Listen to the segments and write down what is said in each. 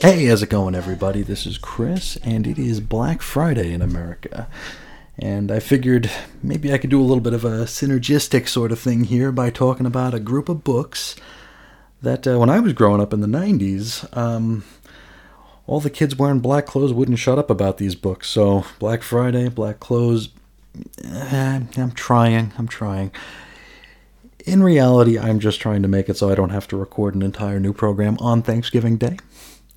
Hey, how's it going, everybody? This is Chris, and it is Black Friday in America. And I figured maybe I could do a little bit of a synergistic sort of thing here by talking about a group of books that when I was growing up in the 90s, all the kids wearing black clothes wouldn't shut up about these books. So Black Friday, black clothes, I'm trying. In reality, I'm just trying to make it so I don't have to record an entire new program on Thanksgiving Day.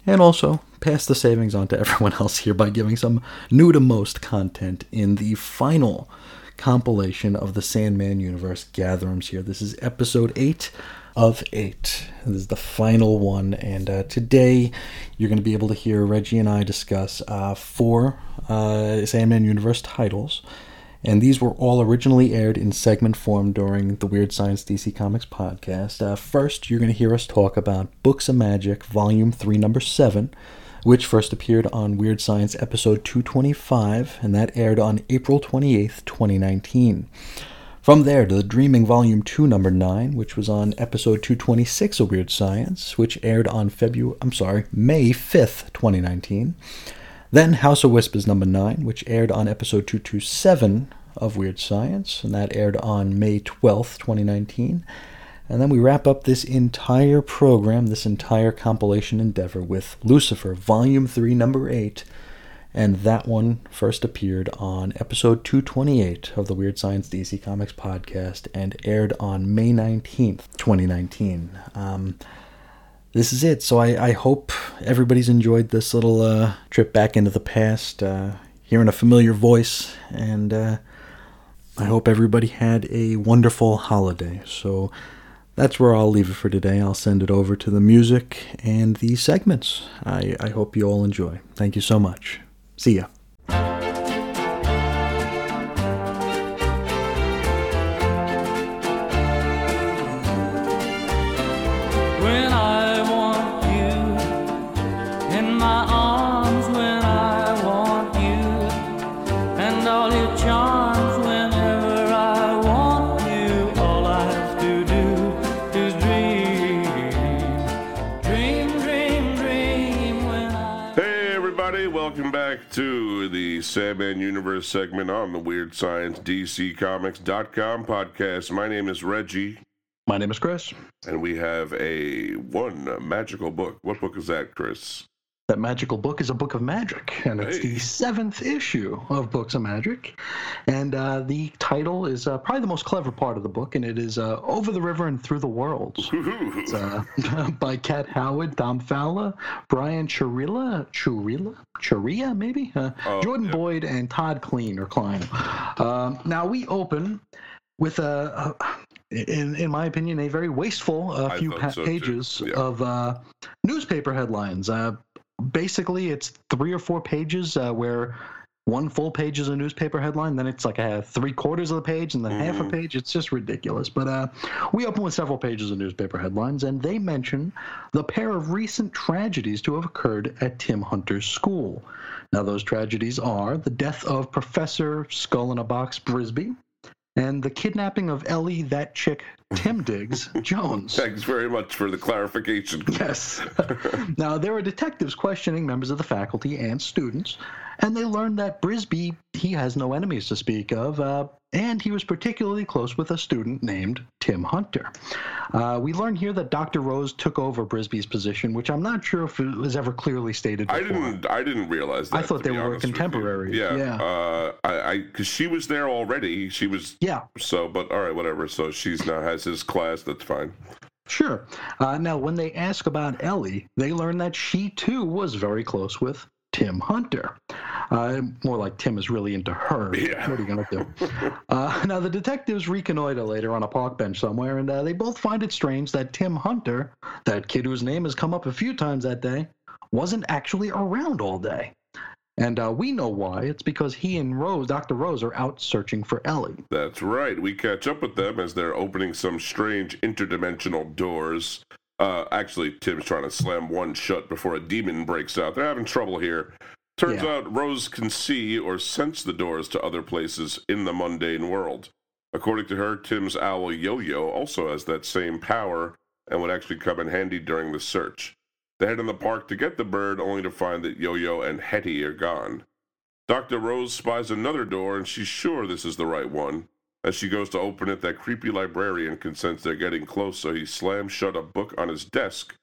And also, pass the savings on to everyone else here by giving some new-to-most content in the final compilation of the Sandman Universe Gatherums here. This is episode 8 of 8. This is the final one, and today you're going to be able to hear Reggie and I discuss four Sandman Universe titles. And these were all originally aired in segment form during the Weird Science DC Comics podcast. First, you're going to hear us talk about Books of Magic, Volume 3, Number 7, which first appeared on Weird Science Episode 225, and that aired on April 28th, 2019. From there to The Dreaming, Volume 2, Number 9, which was on Episode 226 of Weird Science, which aired on May 5th, 2019. Then House of Whispers number 9, which aired on episode 227 of Weird Science, and that aired on May 12th, 2019. And then we wrap up this entire program, this entire compilation endeavor with Lucifer, Volume 3, Number 8, and that one first appeared on episode 228 of the Weird Science DC Comics podcast and aired on May 19th, 2019. This is it, so I hope everybody's enjoyed this little trip back into the past, hearing a familiar voice, and I hope everybody had a wonderful holiday. So that's where I'll leave it for today. I'll send it over to the music and the segments. I hope you all enjoy. Thank you so much. See ya. To the Sandman Universe segment on the Weird Science DCComics.com podcast. My name is Reggie. My name is Chris. And we have one magical book. What book is that, Chris? That magical book is a book of magic, and it's the seventh issue of Books of Magic. And the title is probably the most clever part of the book, and it is Over the River and Through the Worlds. It's by Cat Howard, Dom Fowler, Brian Churia, maybe? Jordan Boyd and Todd Klein. Now we open with in my opinion, a very wasteful few pages of newspaper headlines. Basically, it's 3 or 4 pages where one full page is a newspaper headline, then it's like 3/4 of the page, and then half a page. It's just ridiculous. But we open with several pages of newspaper headlines, and they mention the pair of recent tragedies to have occurred at Tim Hunter's school. Now, those tragedies are the death of Professor Skull-in-a-Box Brisby and the kidnapping of Ellie, that chick, Tim Diggs, Jones. Thanks very much for the clarification. Yes. Now, there are detectives questioning members of the faculty and students, and they learn that Brisby, he has no enemies to speak of, and he was particularly close with a student named Tim Hunter. We learn here that Dr. Rose took over Brisby's position, which I'm not sure if it was ever clearly stated before. I didn't realize that. I thought they were contemporaries. Yeah. Because she was there already. She was... Yeah. So, but all right, whatever. So she's now has his class. That's fine. Sure. Now, when they ask about Ellie, they learn that she, too, was very close with Tim Hunter. More like Tim is really into her. Yeah. What are you going to do? Now, the detectives reconnoiter later on a park bench somewhere, and they both find it strange that Tim Hunter, that kid whose name has come up a few times that day, wasn't actually around all day. And we know why. It's because he and Rose, Dr. Rose, are out searching for Ellie. That's right. We catch up with them as they're opening some strange interdimensional doors. Actually, Tim's trying to slam one shut before a demon breaks out. They're having trouble here. Turns out Rose can see or sense the doors to other places in the mundane world. According to her, Tim's owl Yo-Yo also has that same power and would actually come in handy during the search. They head in the park to get the bird, only to find that Yo-Yo and Hetty are gone. Dr. Rose spies another door, and she's sure this is the right one. As she goes to open it, that creepy librarian can sense they're getting close, so he slams shut a book on his desk.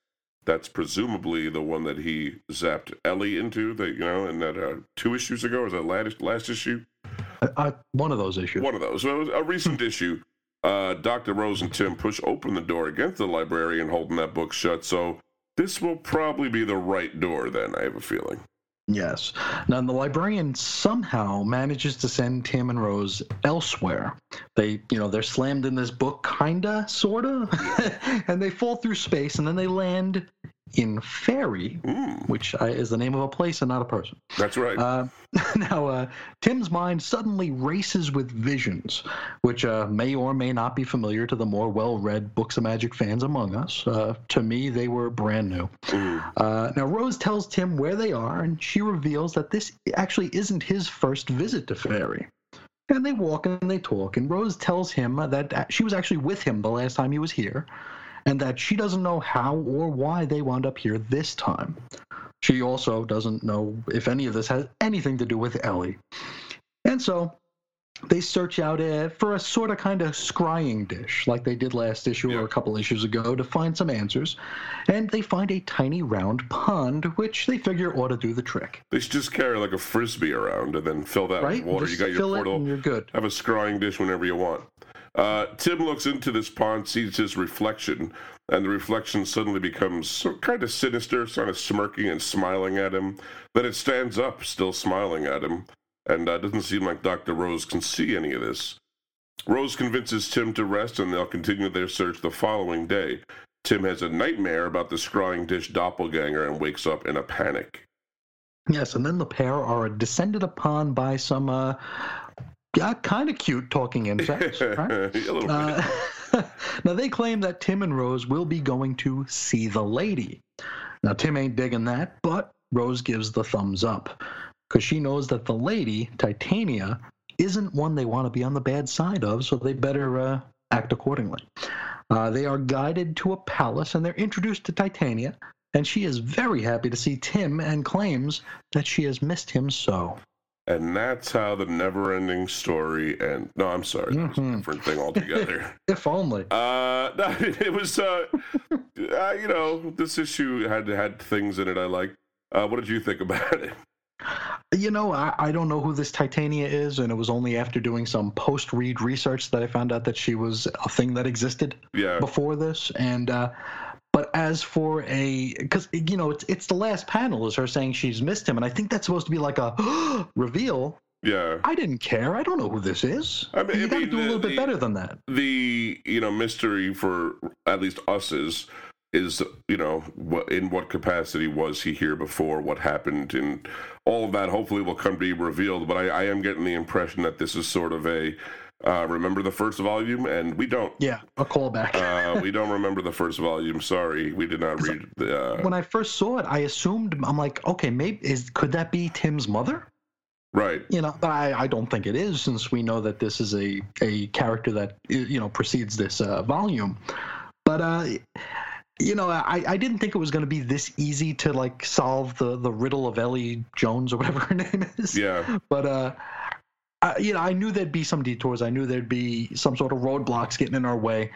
That's presumably the one that he zapped Ellie into, that, you know, and that 2 issues ago, or that last issue? One of those issues. One of those. So it was a recent issue. Dr. Rose and Tim push open the door against the librarian holding that book shut, so... This will probably be the right door, then, I have a feeling. Yes. Now, the librarian somehow manages to send Tim and Rose elsewhere. They, you know, they're slammed in this book, kinda, sorta, and they fall through space, and then they land in Faerie, which is the name of a place and not a person. That's right. Now, Tim's mind suddenly races with visions, which may or may not be familiar to the more well-read Books of Magic fans among us. To me, they were brand new. Now, Rose tells Tim where they are, and she reveals that this actually isn't his first visit to Faerie. And they walk and they talk, and Rose tells him that she was actually with him the last time he was here, and that she doesn't know how or why they wound up here this time. She also doesn't know if any of this has anything to do with Ellie. And so they search out for a sort of kind of scrying dish, like they did last issue or a couple issues ago, to find some answers. And they find a tiny round pond, which they figure ought to do the trick. They should just carry like a Frisbee around and then fill that with water. Just you got your portal. And you're good. Have a scrying dish whenever you want. Tim looks into this pond, sees his reflection, and the reflection suddenly becomes kind of sinister, sort of smirking and smiling at him. Then it stands up, still smiling at him, and doesn't seem like Dr. Rose can see any of this. Rose convinces Tim to rest, and they'll continue their search the following day. Tim has a nightmare about the scrying dish doppelganger and wakes up in a panic. Yes, and then the pair are descended upon by some... kind of cute talking insects, right? Now, they claim that Tim and Rose will be going to see the lady. Now, Tim ain't digging that, but Rose gives the thumbs up because she knows that the lady, Titania, isn't one they want to be on the bad side of, so they better act accordingly. They are guided to a palace, and they're introduced to Titania, and she is very happy to see Tim and claims that she has missed him so. And that's how the never-ending story and no, I'm sorry, that was a different thing altogether. If only. No, it was, you know, this issue had things in it I liked. What did you think about it? You know, I don't know who this Titania is, and it was only after doing some post-read research that I found out that she was a thing that existed before this, and... But as for because, you know, it's the last panel is her saying she's missed him. And I think that's supposed to be like a reveal. Yeah. I didn't care. I don't know who this is. I mean, you got to do a little bit better than that. The, you know, mystery for at least us is, you know, in what capacity was he here before, what happened, and all of that hopefully will come to be revealed. But I am getting the impression that this is sort of a... remember the first volume, and we don't. Yeah, a callback. We don't remember the first volume. Sorry, we did not read the. When I first saw it, I assumed, I'm like, okay, maybe could that be Tim's mother? Right. You know, but I don't think it is, since we know that this is a character that, you know, precedes this volume. But you know, I didn't think it was going to be this easy to like solve the riddle of Ellie Jones or whatever her name is. Yeah. But I knew there'd be some detours. I knew there'd be some sort of roadblocks getting in our way.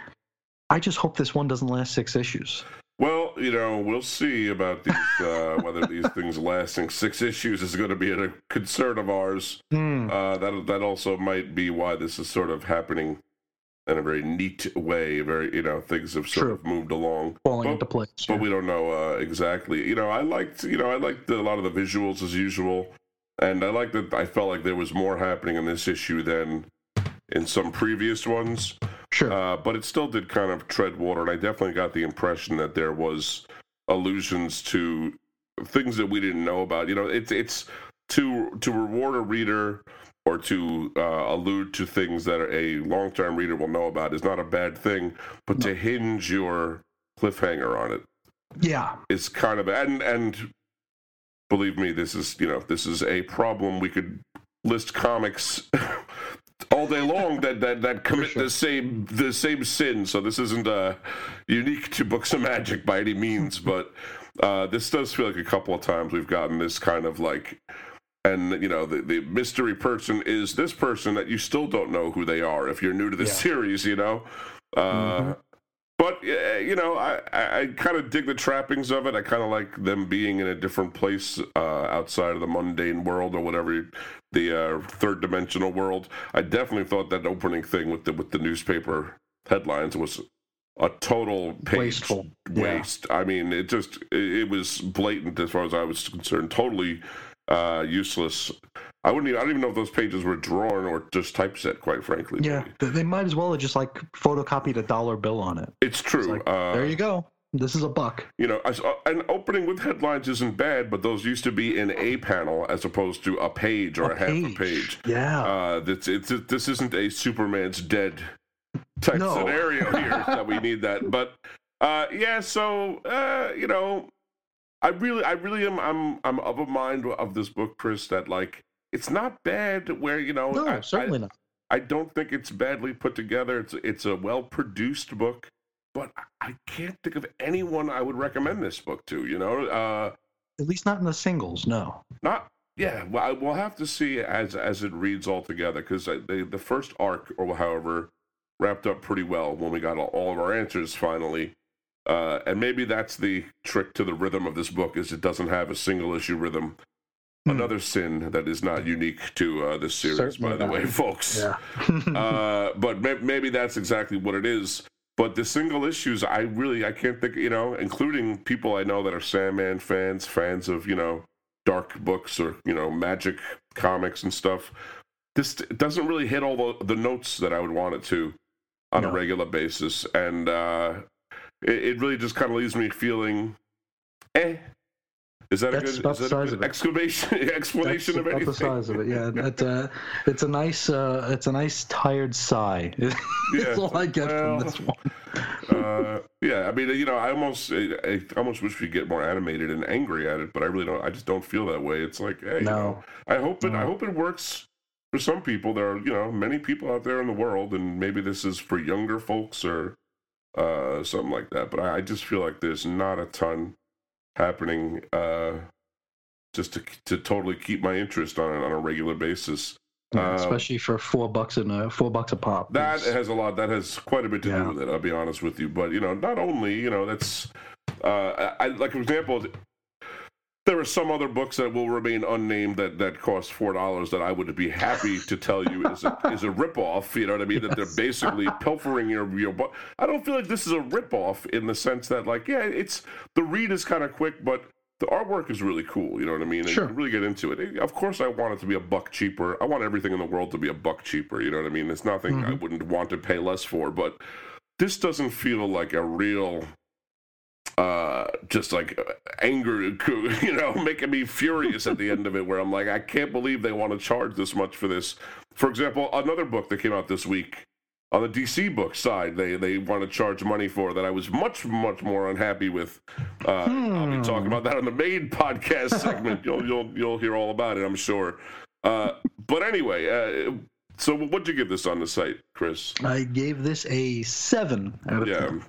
I just hope this one doesn't last 6 issues. Well, we'll see about these, whether these things lasting 6 issues is going to be a concern of ours. That also might be why this is sort of happening in a very neat way. Things have sort of moved along, falling into place. But we don't know exactly. I liked a lot of the visuals as usual, and I liked that. I felt like there was more happening in this issue than in some previous ones. But it still did kind of tread water, and I definitely got the impression that there was allusions to things that we didn't know about. It's to reward a reader or to allude to things that a long-term reader will know about is not a bad thing, but to hinge your cliffhanger on it, it's kind of and believe me, this is a problem. We could list comics all day long that commit the same sin. So this isn't unique to Books of Magic by any means, but this does feel like a couple of times we've gotten this kind of like, and the mystery person is this person that you still don't know who they are if you're new to the series. But I kind of dig the trappings of it. I kind of like them being in a different place outside of the mundane world or whatever, the third dimensional world. I definitely thought that opening thing with the newspaper headlines was a total wasteful waste. I mean, it was blatant as far as I was concerned. Totally useless. I don't even know if those pages were drawn or just typeset, quite frankly. Yeah, they might as well have just photocopied $1 bill on it. It's true. It's there you go. This is $1. An opening with headlines isn't bad, but those used to be in a panel as opposed to a page or half a page. Yeah. This isn't a Superman's dead type scenario here that we need that. But I really am. I'm of a mind of this book, Chris, that it's not bad. Certainly not. I don't think it's badly put together. It's a well produced book, but I can't think of anyone I would recommend this book to. At least not in the singles. No. Not. Yeah. Well, we'll have to see as it reads all together, because the first arc or however wrapped up pretty well when we got all of our answers finally. And maybe that's the trick to the rhythm of this book, is it doesn't have a single issue rhythm. Another sin that is not unique to this series, by the way, folks. Yeah. But maybe that's exactly what it is. But the single issues, I can't think, including people I know that are Sandman fans of, dark books or, magic comics and stuff. This doesn't really hit all the notes that I would want it to on a regular basis. And, it really just kind of leaves me feeling, Is that explanation of anything? That's the size of it. Yeah, it's a nice, tired sigh. That's all I get from this one. I almost wish we'd get more animated and angry at it, but I really don't. I just don't feel that way. It's like, I hope it works for some people. There are, many people out there in the world, and maybe this is for younger folks or something like that, but I just feel like there's not a ton happening just to totally keep my interest on a regular basis, especially for $4 a pop. That has quite a bit to do with it, I'll be honest with you. But not only that's I like, for example, there are some other books that will remain unnamed that cost $4 that I would be happy to tell you is a ripoff. You know what I mean? Yes. That they're basically pilfering your book. I don't feel like this is a ripoff in the sense that it's the read is kind of quick, but the artwork is really cool. You know what I mean? And you can really get into it. Of course, I want it to be $1 cheaper. I want everything in the world to be $1 cheaper. You know what I mean? It's nothing I wouldn't want to pay less for, but this doesn't feel like a real. Just like anger, making me furious at the end of it, where I'm like, I can't believe they want to charge this much for this. For example, another book that came out this week on the DC book side, they want to charge money for that I was much, much more unhappy with. I'll be talking about that on the main podcast segment. You'll hear all about it, I'm sure. But anyway, so what'd you give this on the site, Chris? I gave this a 7 out of 10.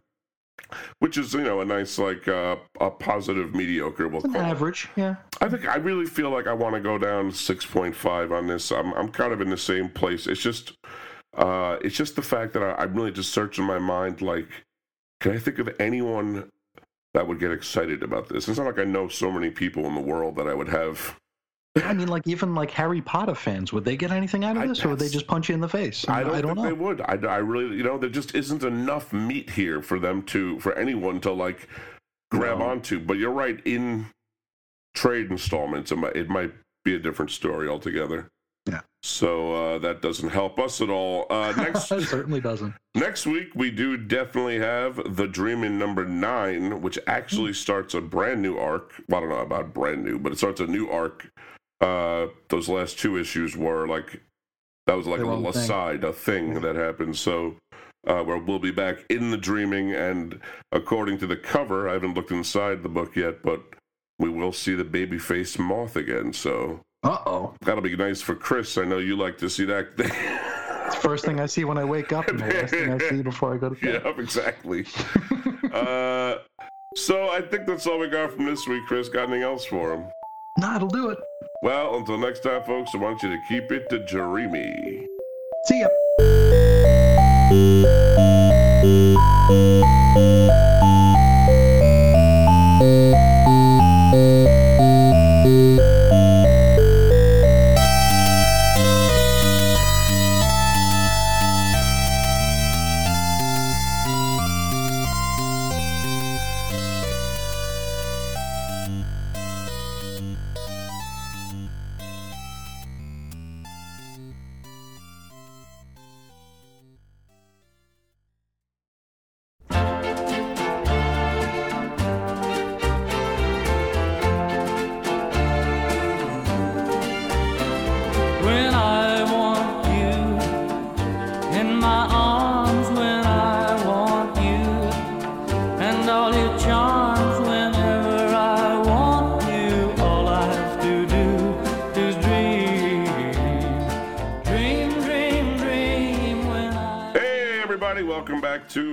Which is, a nice, a positive mediocre. We'll call it. Average, yeah. I think I really feel like I want to go down 6.5 on this. I'm kind of in the same place. It's just the fact that I'm really just searching my mind, like, can I think of anyone that would get excited about this? It's not like I know so many people in the world that I would have. I mean, like, even like Harry Potter fans, would they get anything out of this, or would they just punch you in the face? I don't know. They would. I really, there just isn't enough meat here for them to, for anyone to like grab onto. But you're right, in trade installments, it might be a different story altogether. Yeah. So that doesn't help us at all. Next, it certainly doesn't. Next week, we do definitely have The Dreaming #9, which actually starts a brand new arc. Well, I don't know about brand new, but it starts a new arc. Those last two issues were like, that was like a little aside, a thing that happened. So where we'll be back in The Dreaming. And according to the cover, I haven't looked inside the book yet, but we will see the baby-faced moth again. So. Uh-oh. That'll be nice for Chris. I know you like to see that. It's the first thing I see when I wake up and the last thing I see before I go to bed. Yeah, exactly. So I think that's all we got from this week, Chris. Got anything else for him? Nah, it'll do it. Well, until next time, folks, I want you to keep it to Jeremy. See ya.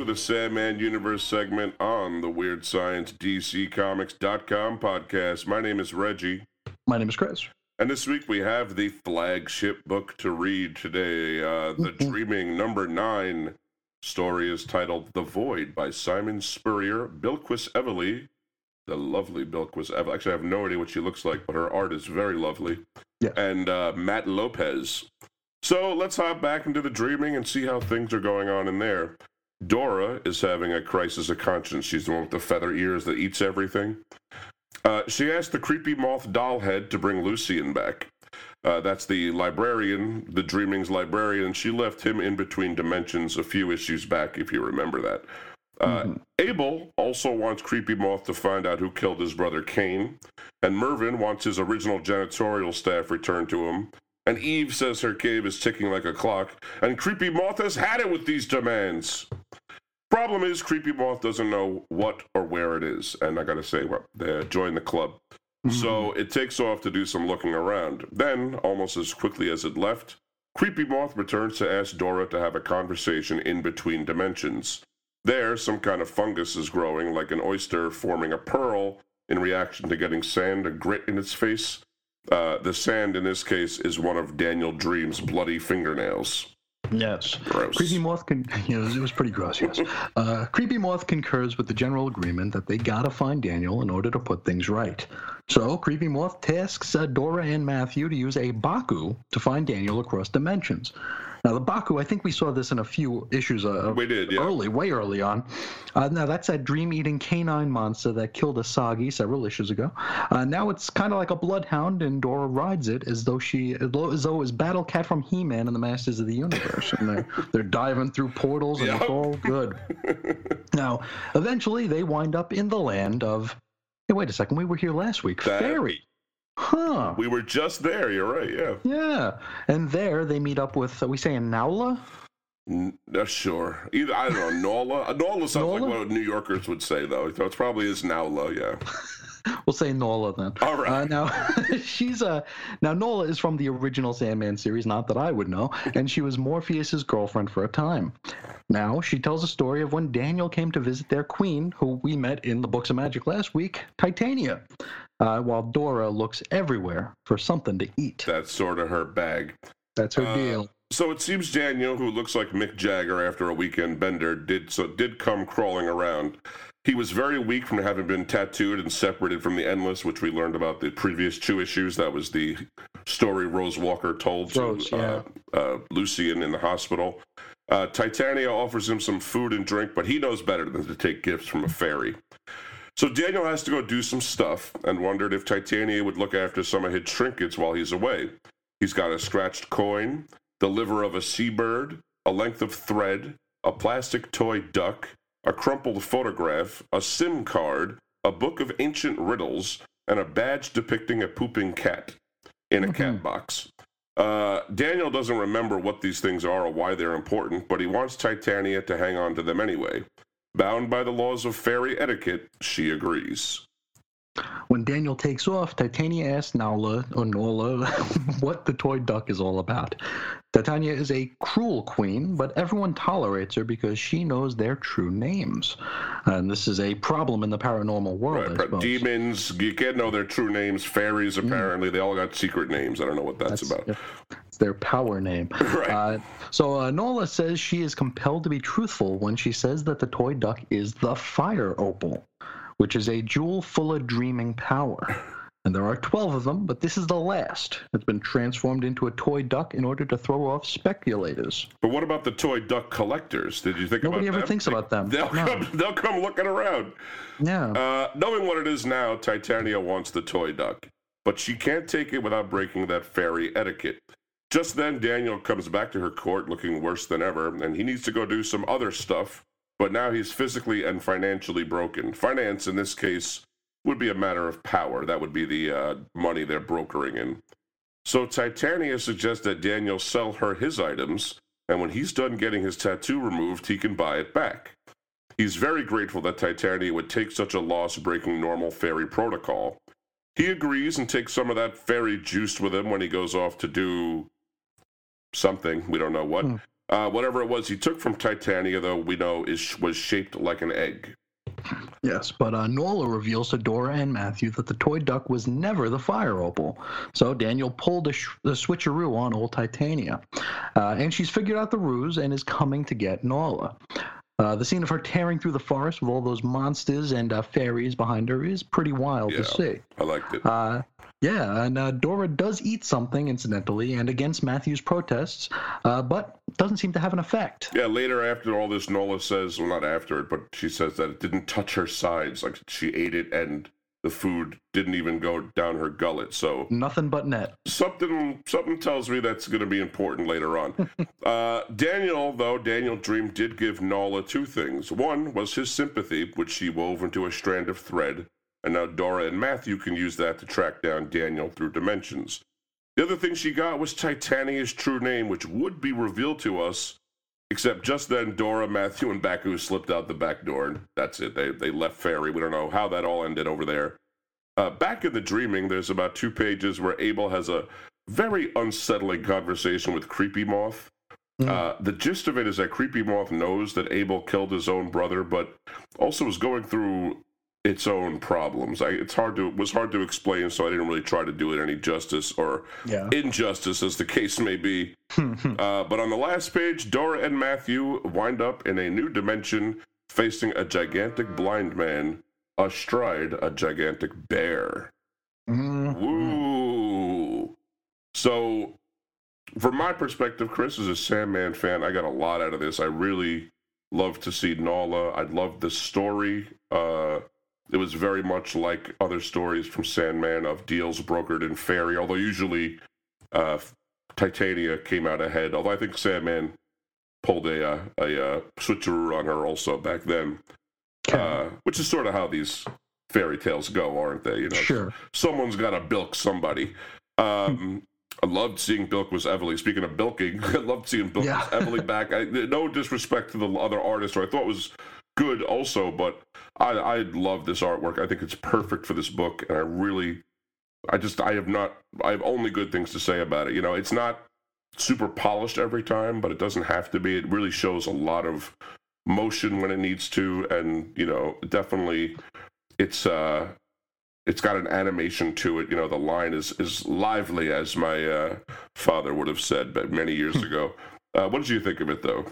The Sandman Universe segment on the Weird Science DCComics.com podcast. My name is Reggie. My name is Chris. And this week we have the flagship book to read today. The Dreaming #9 story is titled The Void by Simon Spurrier, Bilquis Everly. The lovely Bilquis Everly. Actually, I have no idea what she looks like, but her art is very lovely. Yeah. And Matt Lopez. So let's hop back into The Dreaming and see how things are going on in there. Dora is having a crisis of conscience. She's the one with the feather ears that eats everything. She asked the creepy moth doll head to bring Lucien back. That's the librarian, the Dreaming's librarian. She left him in between dimensions a few issues back, if you remember that. Abel also wants Creepy Moth to find out who killed his brother Cain. And Mervin wants his original janitorial staff returned to him. And Eve says her cave is ticking like a clock, and Creepy Moth has had it with these demands. Problem is, Creepy Moth doesn't know what or where it is, and I gotta say, well, join the club. Mm-hmm. So it takes off to do some looking around. Then, almost as quickly as it left, Creepy Moth returns to ask Dora to have a conversation in between dimensions. There, some kind of fungus is growing, like an oyster forming a pearl in reaction to getting sand and grit in its face. The sand, in this case, is one of Daniel Dream's bloody fingernails. Yes. Gross. Creepy Moth, it was pretty gross, yes. Creepy Moth concurs with the general agreement that they gotta find Daniel in order to put things right. So, Creepy Moth tasks Dora and Matthew to use a Baku to find Daniel across dimensions. Now, the Baku, I think we saw this in a few issues way early on. Now, that's that dream-eating canine monster that killed Asagi several issues ago. Now it's kind of like a bloodhound, and Dora rides it as though it was Battle Cat from He-Man and the Masters of the Universe. And they're diving through portals, and it's all good. Now, eventually, they wind up in the land of... Hey, wait a second, we were here last week. Faerie. Huh. We were just there, you're right, yeah. Yeah, and there they meet up with, we say Nala? Sure. Either, I don't know, Nala? Nala sounds like what New Yorkers would say, though. It probably is Nala, yeah. We'll say Nala then. All right. Now, she's a now Nala is from the original Sandman series, not that I would know, and she was Morpheus's girlfriend for a time. Now, she tells a story of when Daniel came to visit their queen, who we met in the Books of Magic last week, Titania, while Dora looks everywhere for something to eat. That's sort of her bag. That's her deal. So it seems Daniel, who looks like Mick Jagger after a weekend bender, did come crawling around. He was very weak from having been tattooed and separated from the Endless, which we learned about the previous two issues. That was the story Rose Walker told to Lucien in the hospital. Titania offers him some food and drink, but he knows better than to take gifts from a fairy. So Daniel has to go do some stuff and wondered if Titania would look after some of his trinkets while he's away. He's got a scratched coin, the liver of a seabird, a length of thread, a plastic toy duck, a crumpled photograph, a SIM card, a book of ancient riddles, and a badge depicting a pooping cat in a cat box. Daniel doesn't remember what these things are or why they're important, but he wants Titania to hang on to them anyway. Bound by the laws of fairy etiquette, she agrees. When Daniel takes off, Titania asks Nala what the toy duck is all about. Titania is a cruel queen, but everyone tolerates her because she knows their true names. And this is a problem in the paranormal world, right. Demons, you can't know their true names. Fairies, apparently, they all got secret names. I don't know what that's about. Yeah. Their power name. Right. So Nala says she is compelled to be truthful when she says that the toy duck is the fire opal, which is a jewel full of dreaming power. And there are 12 of them, but this is the last. It's been transformed into a toy duck in order to throw off speculators. But what about the toy duck collectors? Did you think about them? Nobody ever thinks about them. They'll come looking around. Yeah. Knowing what it is now, Titania wants the toy duck, but she can't take it without breaking that fairy etiquette. Just then, Daniel comes back to her court looking worse than ever, and he needs to go do some other stuff, but now he's physically and financially broken. Finance, in this case, would be a matter of power. That would be the money they're brokering in. So Titania suggests that Daniel sell her his items, and when he's done getting his tattoo removed, he can buy it back. He's very grateful that Titania would take such a loss breaking normal fairy protocol. He agrees and takes some of that fairy juice with him when he goes off to do something, we don't know what. Whatever it was he took from Titania, though, we know was shaped like an egg. Yes, but Nala reveals to Dora and Matthew that the toy duck was never the fire opal. So Daniel pulled the switcheroo on old Titania. And she's figured out the ruse and is coming to get Nala. The scene of her tearing through the forest with all those monsters and fairies behind her is pretty wild to see. I liked it. And Dora does eat something, incidentally, and against Matthew's protests, but doesn't seem to have an effect. Yeah, later after all this, Nala says, well, not after it, but she says that it didn't touch her sides. Like, she ate it, and the food didn't even go down her gullet, so... Nothing but net. Something tells me that's going to be important later on. Daniel Dream did give Nala two things. One was his sympathy, which she wove into a strand of thread, and now Dora and Matthew can use that to track down Daniel through dimensions. The other thing she got was Titania's true name, which would be revealed to us, except just then Dora, Matthew, and Baku slipped out the back door, and that's it. They left Faerie. We don't know how that all ended over there. Back in The Dreaming, there's about two pages where Abel has a very unsettling conversation with Creepy Moth. The gist of it is that Creepy Moth knows that Abel killed his own brother, but also is going through its own problems. It was hard to explain, so I didn't really try to do it any justice or injustice, as the case may be. But on the last page, Dora and Matthew wind up in a new dimension, facing a gigantic blind man astride a gigantic bear. Woo! So, from my perspective, Chris, as a Sandman fan, I got a lot out of this. I really loved to see Nala. I loved the story. It was very much like other stories from Sandman of deals brokered in Faerie, although usually Titania came out ahead, although I think Sandman pulled a switcheroo on her also back then, which is sort of how these fairy tales go, aren't they? You know, sure. Someone's got to bilk somebody. I loved seeing Bilk was Everly. Speaking of bilking, I loved seeing Bilk was Everly back. No disrespect to the other artist, who I thought was good also, but I love this artwork. I think it's perfect for this book, and I have only good things to say about it. You know, it's not super polished every time, but it doesn't have to be. It really shows a lot of motion when it needs to, and, you know, definitely it's got an animation to it. You know, the line is lively, as my father would have said many years ago. What did you think of it, though?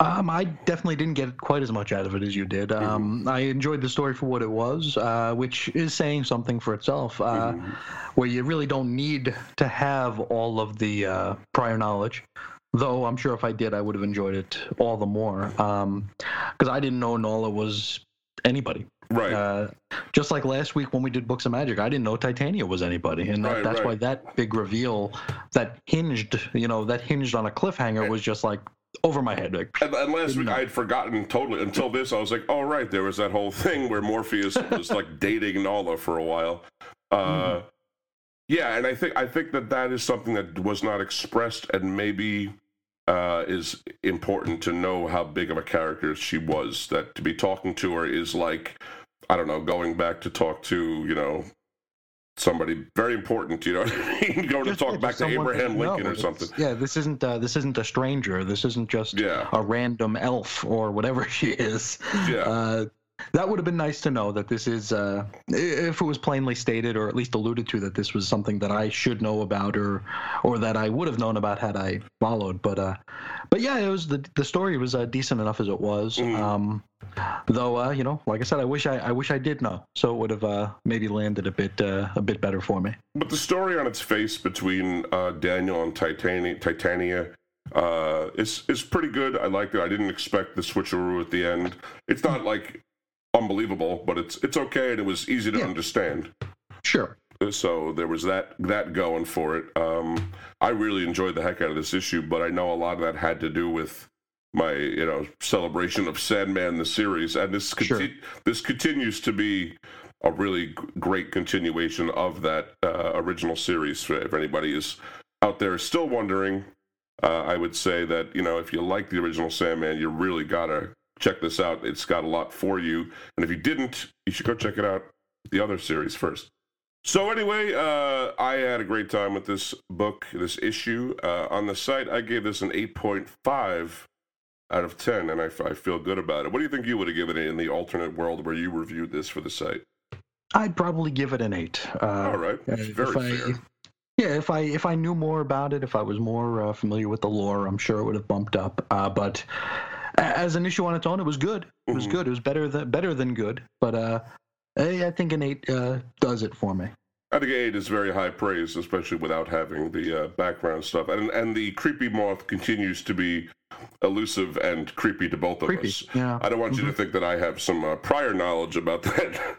I definitely didn't get quite as much out of it as you did. Mm-hmm. I enjoyed the story for what it was, which is saying something for itself, mm-hmm. where you really don't need to have all of the prior knowledge. Though I'm sure if I did, I would have enjoyed it all the more, because I didn't know Nala was anybody. Right. Just like last week when we did Books of Magic, I didn't know Titania was anybody, and that's right. Why that big reveal that hinged on a cliffhanger was just like over my head. Like, and last week I had forgotten totally until this. I was like, oh right, there was that whole thing where Morpheus was like dating Nala for a while. Mm-hmm. Yeah, and I think that is something that was not expressed, and maybe is important to know how big of a character she was. That to be talking to her is like, I don't know, going back to talk to, you know, somebody very important, you know, going to talk back to Abraham Lincoln or something. Yeah, this isn't a stranger. This isn't just a random elf or whatever she is. Yeah. That would have been nice to know that this is, if it was plainly stated or at least alluded to, that this was something that I should know about or that I would have known about had I followed. But yeah, it was the story was decent enough as it was. Mm. Though, you know, like I said, I wish I did know, so it would have maybe landed a bit better for me. But the story on its face between Daniel and Titania. It's pretty good. I liked it. I didn't expect the switcheroo at the end. It's not like unbelievable, but it's okay, and it was easy to understand. Sure. So there was that going for it. I really enjoyed the heck out of this issue, but I know a lot of that had to do with my, you know, celebration of Sandman the series, and this continues to be a really great continuation of that original series. If anybody is out there still wondering. I would say that, you know, if you like the original Sandman, you really gotta check this out. It's got a lot for you. And if you didn't, you should go check it out, the other series first. So anyway, I had a great time with this book, this issue. On the site, I gave this an 8.5 out of 10, and I feel good about it. What do you think you would have given it in the alternate world where you reviewed this for the site? I'd probably give it an 8. All right. That's very fair. Yeah, if I knew more about it, if I was more familiar with the lore, I'm sure it would have bumped up. But as an issue on its own, it was good. It was good. It was better than good. But I think an 8 does it for me. I think 8 is very high praise, especially without having the background stuff. And the creepy moth continues to be elusive and creepy to both of us. Yeah. I don't want you to think that I have some prior knowledge about that.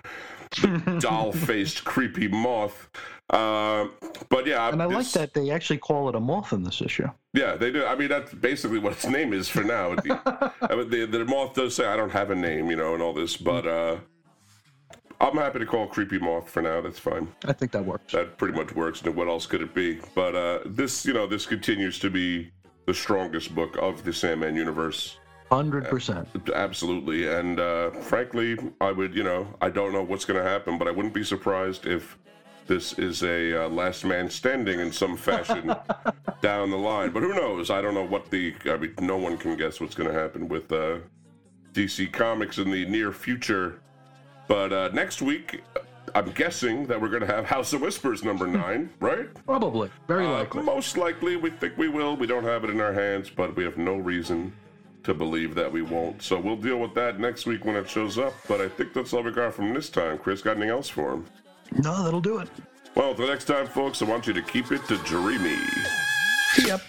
Doll-faced creepy moth, but yeah, and I like that they actually call it a moth in this issue. Yeah, they do. I mean, that's basically what its name is for now. The moth does say, "I don't have a name," you know, and all this, but I'm happy to call it creepy moth for now. That's fine. I think that works. That pretty much works. And what else could it be? But this, you know, this continues to be the strongest book of the Sandman universe. 100%. Absolutely. And frankly, I would, you know, I don't know what's going to happen, but I wouldn't be surprised if this is a last man standing in some fashion down the line. But who knows? I don't know no one can guess what's going to happen with DC Comics in the near future. But next week, I'm guessing that we're going to have House of Whispers number 9, right? Probably. Very likely. Most likely, we think we will. We don't have it in our hands, but we have no reason to believe that we won't. So we'll deal with that next week when it shows up. But I think that's all we got from this time. Chris, got anything else for him? No, that'll do it. Well, until next time, folks, I want you to keep it to dreamy. Yep.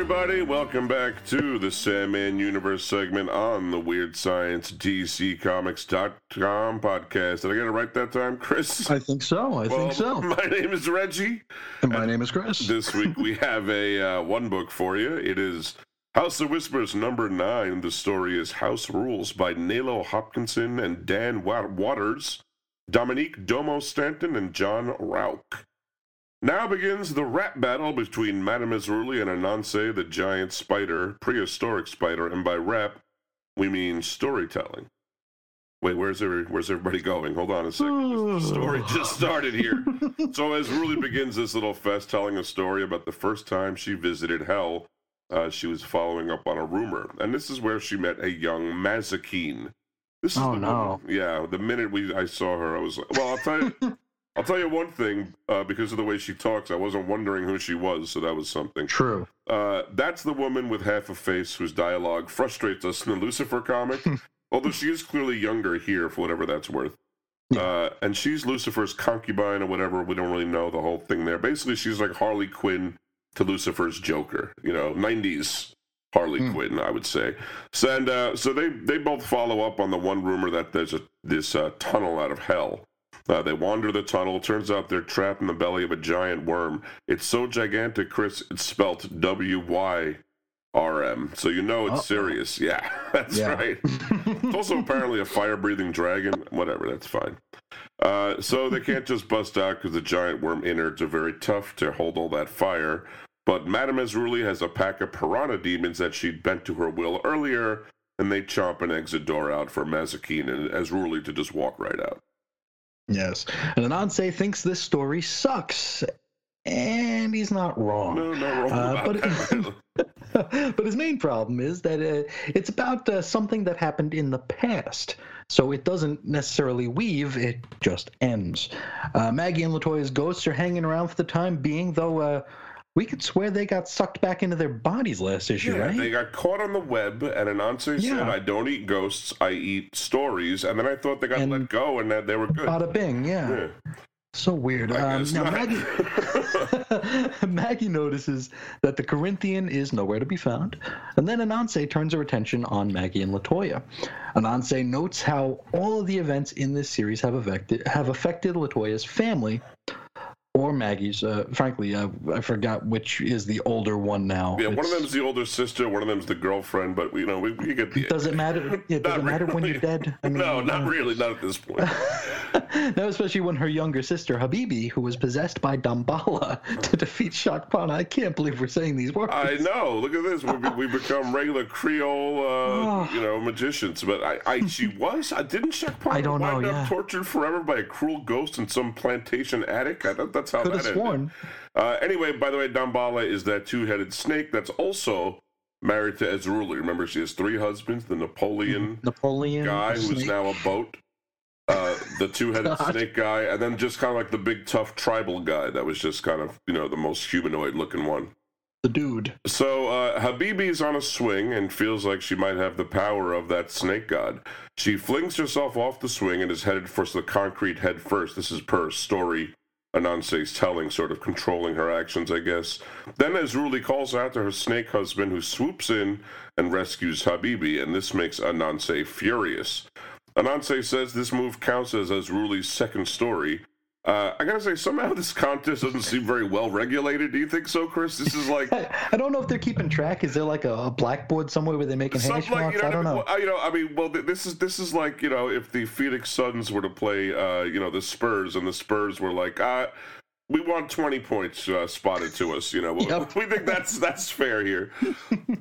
everybody. Welcome back to the Sandman Universe segment on the Weird Science DCComics.com podcast. Did I get it right that time, Chris? I think so. I think so. My name is Reggie. And my name is Chris. This week we have a one book for you. It is House of Whispers number 9. The story is House Rules by Nalo Hopkinson and Dan Waters, Dominique Domo Stanton, and John Rauch. Now begins the rap battle between Madame Miseruli and Anansi, the giant spider, prehistoric spider, and by rap, we mean storytelling. Wait, where's everybody going? Hold on a second. The story just started here. So as Ruli begins this little fest telling a story about the first time she visited hell, she was following up on a rumor. And this is where she met a young Mazikeen. Yeah, the minute I saw her, I was like, well, I'll tell you one thing, because of the way she talks, I wasn't wondering who she was, so that was something. True. That's the woman with half a face whose dialogue frustrates us in the Lucifer comic, although she is clearly younger here, for whatever that's worth. Yeah. And she's Lucifer's concubine or whatever. We don't really know the whole thing there. Basically, she's like Harley Quinn to Lucifer's Joker, 90s Harley Quinn, I would say. So, and so they both follow up on the one rumor that there's this tunnel out of hell. They wander the tunnel. Turns out they're trapped in the belly of a giant worm. It's so gigantic, Chris, it's spelt W-Y-R-M. So you know it's serious. Yeah, that's right. It's also apparently a fire-breathing dragon. Whatever, that's fine. So they can't just bust out because the giant worm innards are very tough to hold all that fire. But Madame Miseruli has a pack of piranha demons that she bent to her will earlier, and they chomp an exit door out for Mazikeen and Erzulie to just walk right out. Yes, and Anansi thinks this story sucks, and he's not wrong. No, not wrong but his main problem is that it's about something that happened in the past, so it doesn't necessarily weave, it just ends. Maggie and Latoya's ghosts are hanging around for the time being, though we could swear they got sucked back into their bodies last issue, right? They got caught on the web, and Anansi said, I don't eat ghosts, I eat stories. And then I thought they got let go and that they were good. Bada bing, yeah. So weird. Now Maggie notices that the Corinthian is nowhere to be found, and then Anansi turns her attention on Maggie and Latoya. Anansi notes how all of the events in this series have affected Latoya's family, or Maggie's. Frankly, I forgot which is the older one now. Yeah, one of them's the older sister, one of them's the girlfriend, but we get the... Does it matter? Yeah, does it matter when you're dead? I mean, no, not really, not at this point. No, especially when her younger sister, Habibi, who was possessed by Damballa to defeat Shakpana. I can't believe we're saying these words. I know, look at this. We become regular Creole, magicians, but didn't Shakpana wind up tortured forever by a cruel ghost in some plantation attic? I thought that's how that ended. Anyway, by the way, Damballa is that two-headed snake that's also married to Erzulie. Remember, she has 3 husbands, the Napoleon guy who is now a boat, the two-headed snake guy, and then just kind of like the big, tough tribal guy that was just kind of, the most humanoid-looking one. The dude. So Habibi's on a swing and feels like she might have the power of that snake god. She flings herself off the swing and is headed for the concrete head first. This is per story Anansi's telling, sort of controlling her actions, I guess. Then Erzulie calls out to her snake husband, who swoops in and rescues Habibi, and this makes Anansi furious. Anansi says this move counts as Erzuli's second story. I gotta say, somehow this contest doesn't seem very well regulated. Do you think so, Chris? This is like... I don't know if they're keeping track. Is there like a blackboard somewhere where they're making hash marks? I don't know. This is like, if the Phoenix Suns were to play, the Spurs, and the Spurs were like, we want 20 points spotted to us, We think that's fair here.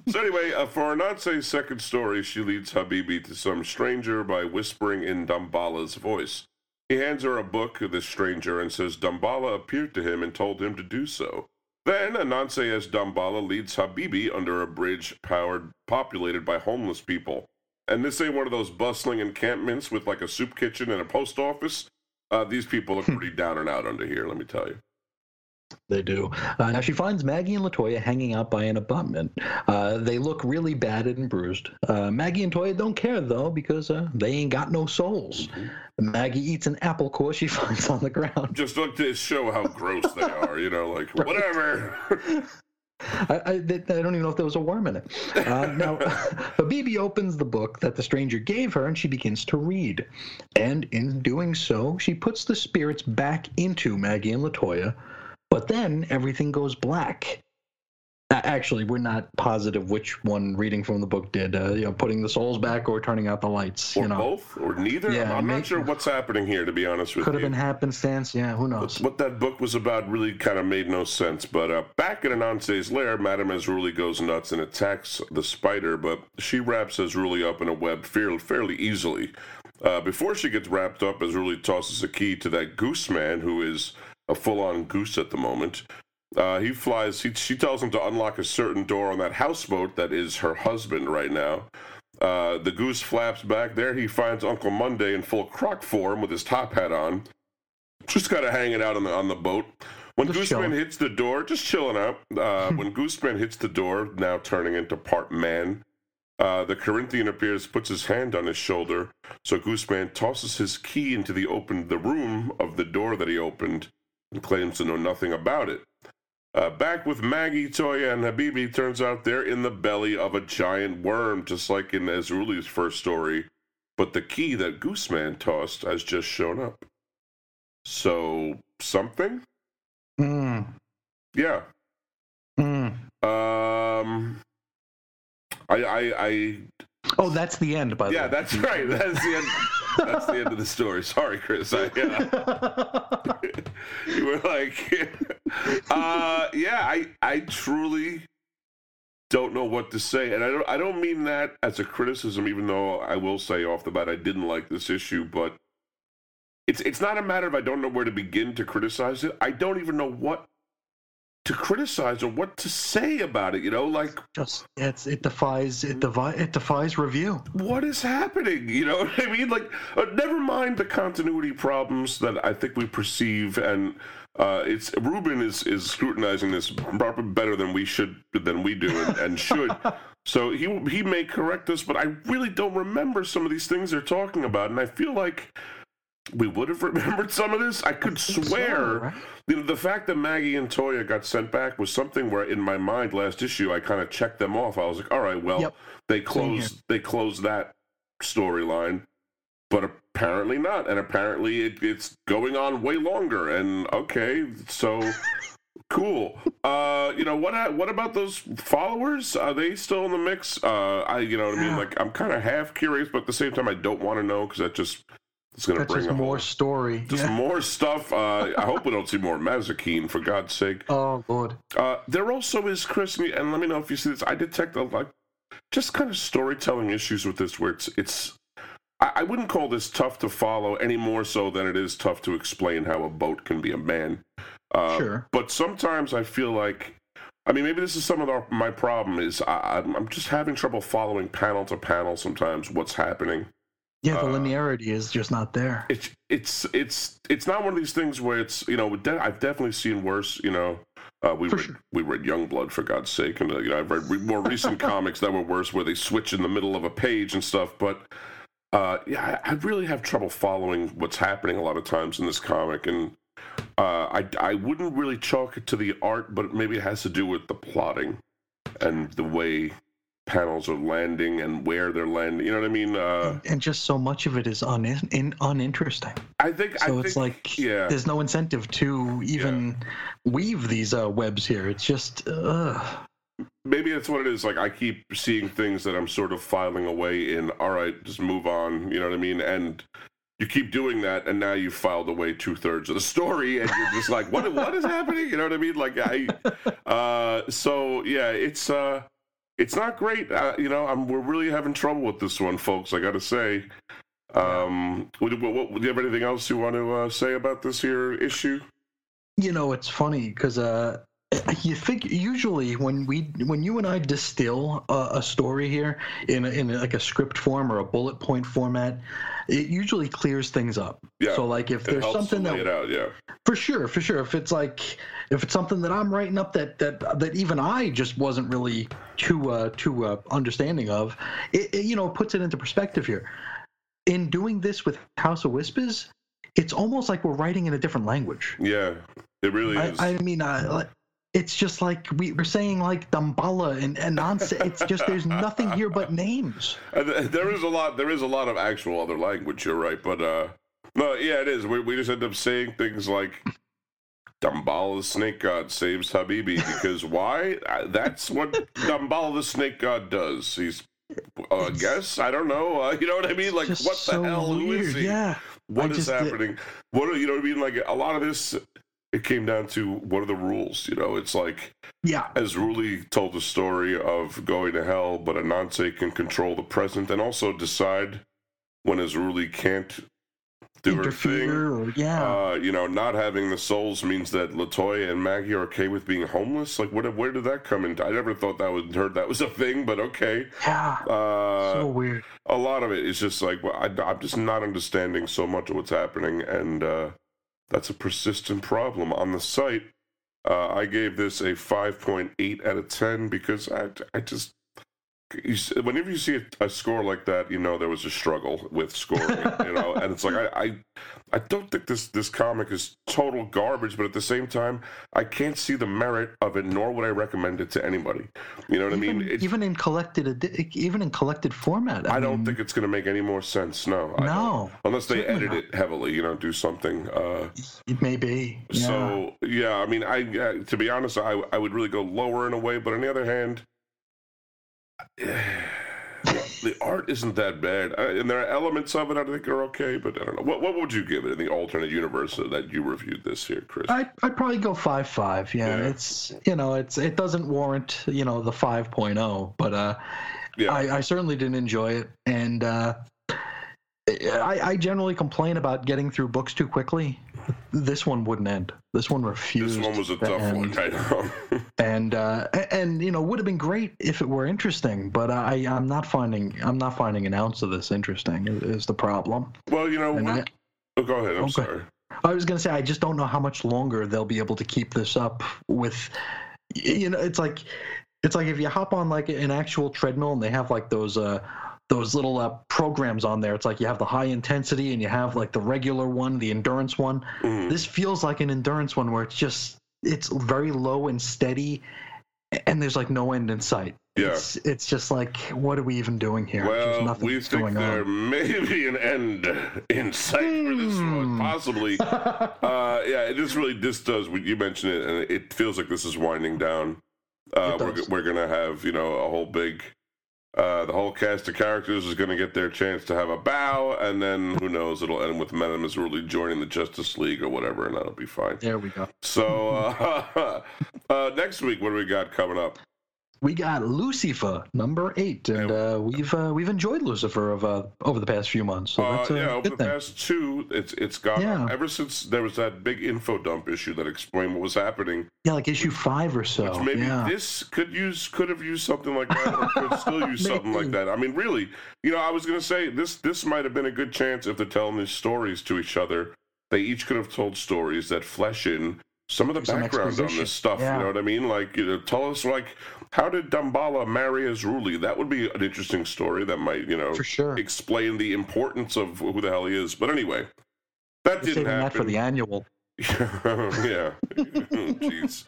So anyway, for Anansi's second story, she leads Habibi to some stranger by whispering in Damballa's voice. He hands her a book, this stranger, and says Damballa appeared to him and told him to do so. Then Anansi as Damballa leads Habibi under a bridge populated by homeless people. And this ain't one of those bustling encampments with like a soup kitchen and a post office. These people are pretty down and out under here, let me tell you. They do. Now she finds Maggie and Latoya hanging out by an abutment. They look really battered and bruised. Maggie and Latoya don't care, though, because they ain't got no souls. Mm-hmm. Maggie eats an apple core she finds on the ground. Just look to show how gross they are, like, right. Whatever. I don't even know if there was a worm in it. Now, Habibi opens the book that the stranger gave her, and she begins to read. And in doing so, she puts the spirits back into Maggie and Latoya, but then everything goes black. Actually, we're not positive which one reading from the book did, putting the souls back or turning out the lights. Or both, or neither. Yeah, I'm not sure what's happening here, to be honest with you. Could have been happenstance, yeah, who knows. What that book was about really kind of made no sense. But back at Anansi's lair, Madame Miseruli goes nuts and attacks the spider, but she wraps Miseruli up in a web fairly easily. Before she gets wrapped up, Miseruli tosses a key to that Gooseman, who is a full-on goose at the moment. He flies. She tells him to unlock a certain door on that houseboat that is her husband right now. The goose flaps back. There he finds Uncle Monday in full croc form with his top hat on, just kind of hanging out on the boat. When Gooseman hits the door, just chilling out. When Gooseman hits the door, now turning into part man, the Corinthian appears, puts his hand on his shoulder. So Gooseman tosses his key into the room of the door that he opened, and claims to know nothing about it. Back with Maggie, Toya, and Habibi, turns out they're in the belly of a giant worm, just like in Erzuli's first story. But the key that Gooseman tossed has just shown up. So, something? Yeah. Oh, that's the end, by the way. Yeah, that's right. That's the end. That's the end of the story. Sorry, Chris. You were like, I truly don't know what to say, and I don't mean that as a criticism. Even though I will say off the bat, I didn't like this issue, but it's not a matter of I don't know where to begin to criticize it. I don't even know what to criticize or what to say about it, it defies review. What is happening? You know what I mean? Never mind the continuity problems that I think we perceive, and it's Ruben is scrutinizing this better than we do and should. So he may correct us, but I really don't remember some of these things they're talking about, and I feel like we would have remembered some of this. I could swear. So, right? The fact that Maggie and Toya got sent back was something where, in my mind, last issue, I kind of checked them off. I was like, all right, well, they closed that storyline, but apparently not. And apparently it's going on way longer. And okay, so cool. What about those followers? Are they still in the mix? I mean? Like, I'm kind of half curious, but at the same time, I don't want to know because that just... It's going to bring up more story. Just more stuff. I hope we don't see more Mazikeen, for God's sake. Oh, Lord. There also is, Chris, and let me know if you see this, I detect just kind of storytelling issues with this where I wouldn't call this tough to follow any more so than it is tough to explain how a boat can be a man. Sure. But sometimes I feel like, maybe this is some of my problem is I'm just having trouble following panel to panel sometimes what's happening. Yeah, the linearity is just not there. It's not one of these things where it's I've definitely seen worse. We read Youngblood, for God's sake, and I've read more recent comics that were worse, where they switch in the middle of a page and stuff. But I really have trouble following what's happening a lot of times in this comic, and I wouldn't really chalk it to the art, but maybe it has to do with the plotting and the way panels are landing and where they're landing. You know what I mean? And just so much of it is uninteresting. There's no incentive to even weave these webs here. It's just, Maybe that's what it is. Like, I keep seeing things that I'm sort of filing away in, all right, just move on. You know what I mean? And you keep doing that, and now you've filed away 2/3 of the story, and you're just like, what is happening? You know what I mean? Like, it's not great. We're really having trouble with this one, folks, I got to say. Do you have anything else you want to say about this here issue? It's funny because you think usually when you and I distill a story here in like a script form or a bullet point format, it usually clears things up. Yeah. So like if there's something that for sure. If it's something that I'm writing up that even I just wasn't really too understanding of, it puts it into perspective here. In doing this with House of Whispers, it's almost like we're writing in a different language. Yeah, it really is. I mean, It's just like we're saying like Damballa and Anansi. It's just there's nothing here but names. There is a lot. There is a lot of actual other language. You're right, but no, yeah, it is. We just end up saying things like Damballa the Snake God saves Habibi because why? That's what Damballa the Snake God does. He's I guess I don't know. You know what I mean? Like what the hell? Who is he? Yeah. What is happening? What you know what I mean? Like a lot of this. It came down to what are the rules, you know? It's like, yeah. Erzulie told the story of going to hell, but Anansi can control the present and also decide when Erzulie can't do her thing. Yeah. You know, not having the souls means that Latoya and Maggie are okay with being homeless. Like, where did that come in? I never thought that was a thing, but okay. Yeah. So weird. A lot of it is just like, well, I'm just not understanding so much of what's happening, and that's a persistent problem on the site. I gave this a 5.8 out of 10 because I just... whenever you see a score like that, you know there was a struggle with scoring, you know? And it's like, I don't think this comic is total garbage, but at the same time, I can't see the merit of it, nor would I recommend it to anybody. You know what I mean? Even in collected format. I don't think it's going to make any more sense, no. No. Unless they edit it heavily, you know, do something. It may be. Yeah. So, yeah, I mean, to be honest, I would really go lower in a way, but on the other hand, the art isn't that bad, and there are elements of it I think are okay, but I don't know. What would you give it in the alternate universe that you reviewed this here, Chris? I'd probably go 5.5. Yeah, it's you know it doesn't warrant you know the 5.0, but yeah. I certainly didn't enjoy it, and I generally complain about getting through books too quickly. This one wouldn't end. This one refused. This one was a tough one, I know. And you know, would have been great if it were interesting, but I'm not finding an ounce of this interesting is the problem. Well, you know, go ahead. I'm sorry. I was going to say I just don't know how much longer they'll be able to keep this up with. You know, it's like if you hop on like an actual treadmill and they have like those little programs on there. It's like you have the high intensity and you have like the regular one, the endurance one. Mm-hmm. This feels like an endurance one where it's very low and steady and there's like no end in sight. Yeah. It's just like, what are we even doing here? Well, we think there may be an end in sight for this one, possibly. Yeah, this does, you mentioned it, and it feels like this is winding down. We're going to have, you know, a whole big... the whole cast of characters is going to get their chance to have a bow, and then who knows? It'll end with Madame Miseruli joining the Justice League or whatever, and that'll be fine. There we go. So next week, what do we got coming up? We got Lucifer, number 8, and we've enjoyed Lucifer over the past few months. So that's over the past 2, it's gone. Yeah. Ever since there was that big info dump issue that explained what was happening. Yeah, like issue 5 or so. Which maybe this could have used something like that, or could still use something like that. I mean, really, you know, I was going to say this might have been a good chance if they're telling these stories to each other. They each could have told stories that flesh in some of the background on this stuff, you know what I mean? Like, you know, tell us, like, how did Damballa marry Erzulie? That would be an interesting story that might, you know, for sure, explain the importance of who the hell he is. But anyway, that didn't happen. That for the annual. Yeah. Jeez.